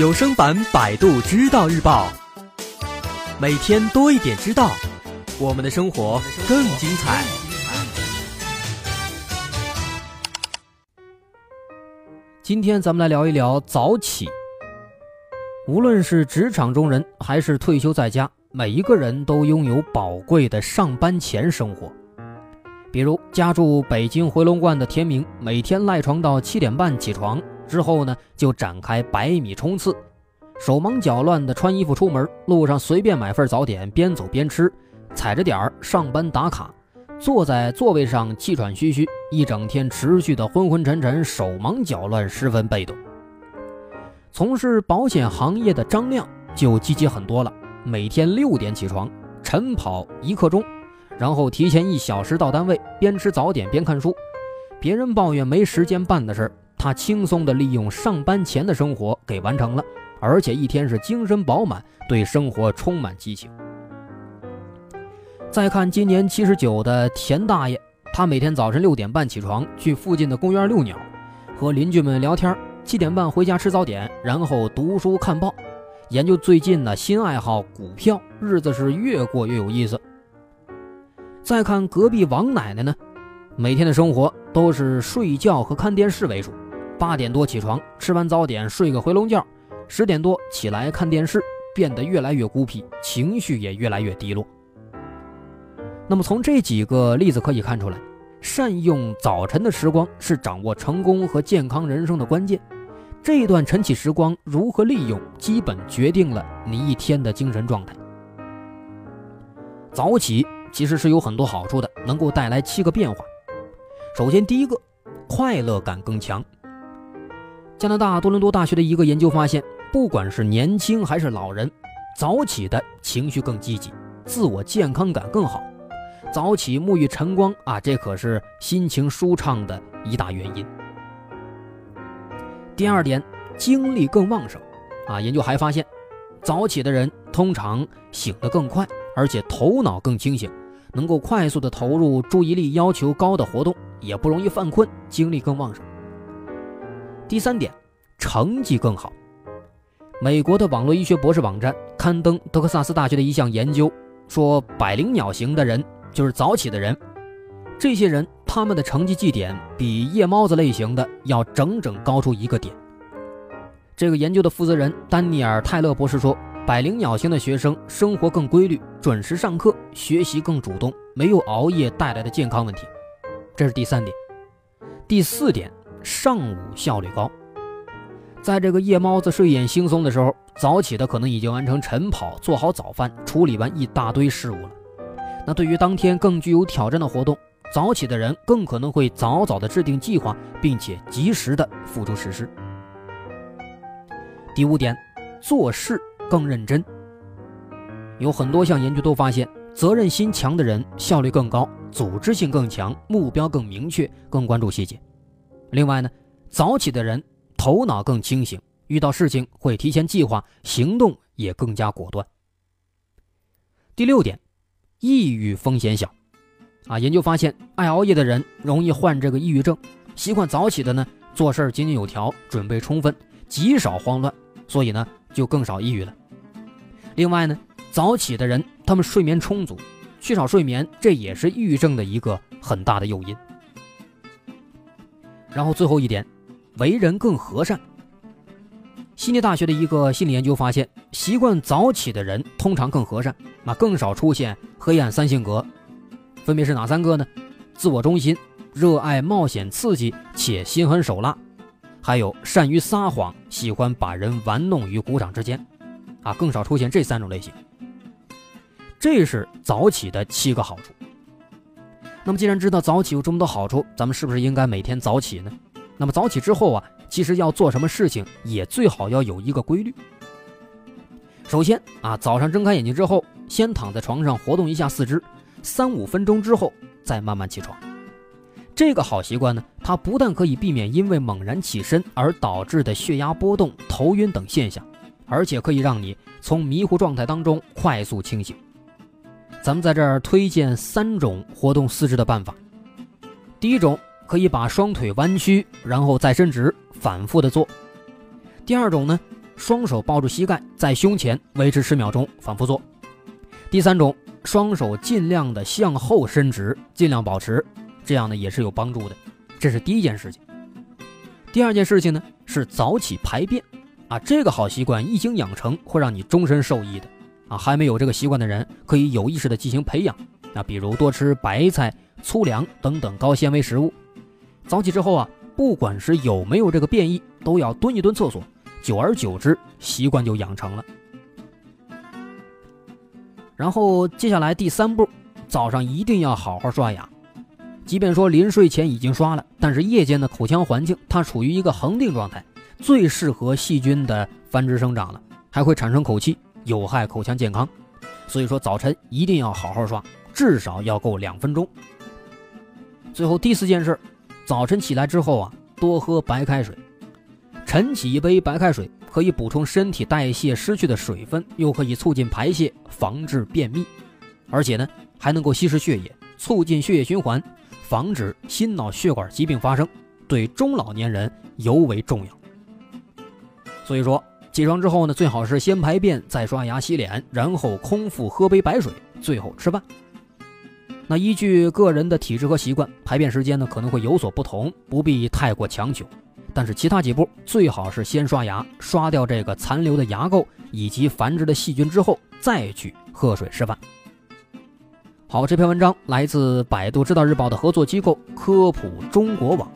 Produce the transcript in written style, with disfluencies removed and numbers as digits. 有声版百度知道日报，每天多一点知道，我们的生活更精彩。今天咱们来聊一聊早起。无论是职场中人还是退休在家，每一个人都拥有宝贵的上班前生活。比如家住北京回龙观的天明，每天赖床到7点半起床，之后呢，就展开100米冲刺，手忙脚乱的穿衣服出门，路上随便买份早点，边走边吃，踩着点儿上班打卡，坐在座位上气喘吁吁，一整天持续的昏昏沉沉，手忙脚乱，十分被动。从事保险行业的张亮就积极很多了，每天6点起床，晨跑1刻钟，然后提前1小时到单位，边吃早点边看书。别人抱怨没时间办的事儿，他轻松地利用上班前的生活给完成了，而且一天是精神饱满，对生活充满激情。再看今年79的田大爷，他每天早晨6点半起床，去附近的公园遛鸟，和邻居们聊天，7点半回家吃早点，然后读书看报，研究最近的新爱好股票，日子是越过越有意思。再看隔壁王奶奶呢，每天的生活都是睡觉和看电视为主，8点多起床，吃完早点睡个回笼觉，10点多起来看电视，变得越来越孤僻，情绪也越来越低落。那么从这几个例子可以看出来，善用早晨的时光是掌握成功和健康人生的关键。这段晨起时光如何利用，基本决定了你一天的精神状态。早起其实是有很多好处的，能够带来7个变化。首先第一个，快乐感更强。加拿大多伦多大学的一个研究发现，不管是年轻还是老人，早起的情绪更积极，自我健康感更好。早起沐浴晨光啊，这可是心情舒畅的一大原因。第二点，精力更旺盛啊。研究还发现，早起的人通常醒得更快，而且头脑更清醒，能够快速地投入注意力要求高的活动，也不容易犯困，精力更旺盛。第3点，成绩更好。美国的网络医学博士网站刊登德克萨斯大学的一项研究，说百灵鸟型的人就是早起的人，这些人他们的成绩绩点比夜猫子类型的要整整高出1个点。这个研究的负责人丹尼尔·泰勒博士说，百灵鸟型的学生生活更规律，准时上课，学习更主动，没有熬夜带来的健康问题。这是第3点。第4点，上午效率高。在这个夜猫子睡眼惺忪的时候，早起的可能已经完成晨跑，做好早饭，处理完一大堆事务了。那对于当天更具有挑战的活动，早起的人更可能会早早的制定计划，并且及时的付诸实施。第5点，做事更认真。有很多项研究都发现，责任心强的人效率更高，组织性更强，目标更明确，更关注细节。另外呢，早起的人头脑更清醒，遇到事情会提前计划，行动也更加果断。第6点，抑郁风险小啊。研究发现，爱熬夜的人容易患这个抑郁症，习惯早起的呢，做事井井有条，准备充分，极少慌乱，所以呢就更少抑郁了。另外呢，早起的人他们睡眠充足，缺少睡眠这也是抑郁症的一个很大的诱因。然后最后一点，为人更和善。悉尼大学的一个心理研究发现，习惯早起的人通常更和善，更少出现黑暗3性格，分别是哪3个呢？自我中心，热爱冒险刺激且心狠手辣，还有善于撒谎，喜欢把人玩弄于股掌之间啊，更少出现这3种类型。这是早起的7个好处。那么既然知道早起有这么多好处，咱们是不是应该每天早起呢？那么早起之后啊，其实要做什么事情也最好要有一个规律。首先啊，早上睁开眼睛之后，先躺在床上活动一下四肢，3-5分钟之后再慢慢起床。这个好习惯呢，它不但可以避免因为猛然起身而导致的血压波动、头晕等现象，而且可以让你从迷糊状态当中快速清醒。咱们在这儿推荐3种活动四肢的办法。第一种，可以把双腿弯曲，然后再伸直，反复的做。第2种呢，双手抱住膝盖在胸前维持10秒钟，反复做。第三种，双手尽量的向后伸直，尽量保持，这样呢也是有帮助的。这是第一件事情。第二件事情呢是早起排便啊，这个好习惯一经养成会让你终身受益的啊。还没有这个习惯的人可以有意识的进行培养，那比如多吃白菜、粗粮等等高纤维食物。早起之后啊，不管是有没有这个便意，都要蹲一蹲厕所，久而久之习惯就养成了。然后接下来第三步，早上一定要好好刷牙。即便说临睡前已经刷了，但是夜间的口腔环境它处于一个恒定状态，最适合细菌的繁殖生长了，还会产生口气，有害口腔健康。所以说早晨一定要好好刷，至少要够2分钟。最后第四件事，早晨起来之后啊，多喝白开水。晨起一杯白开水可以补充身体代谢失去的水分，又可以促进排泄，防治便秘，而且呢还能够稀释血液，促进血液循环，防止心脑血管疾病发生，对中老年人尤为重要。所以说起床之后呢，最好是先排便，再刷牙洗脸，然后空腹喝杯白水，最后吃饭。那依据个人的体质和习惯，排便时间呢可能会有所不同，不必太过强求。但是其他几步最好是先刷牙，刷掉这个残留的牙垢以及繁殖的细菌之后，再去喝水吃饭。好，这篇文章来自百度知道日报的合作机构科普中国网。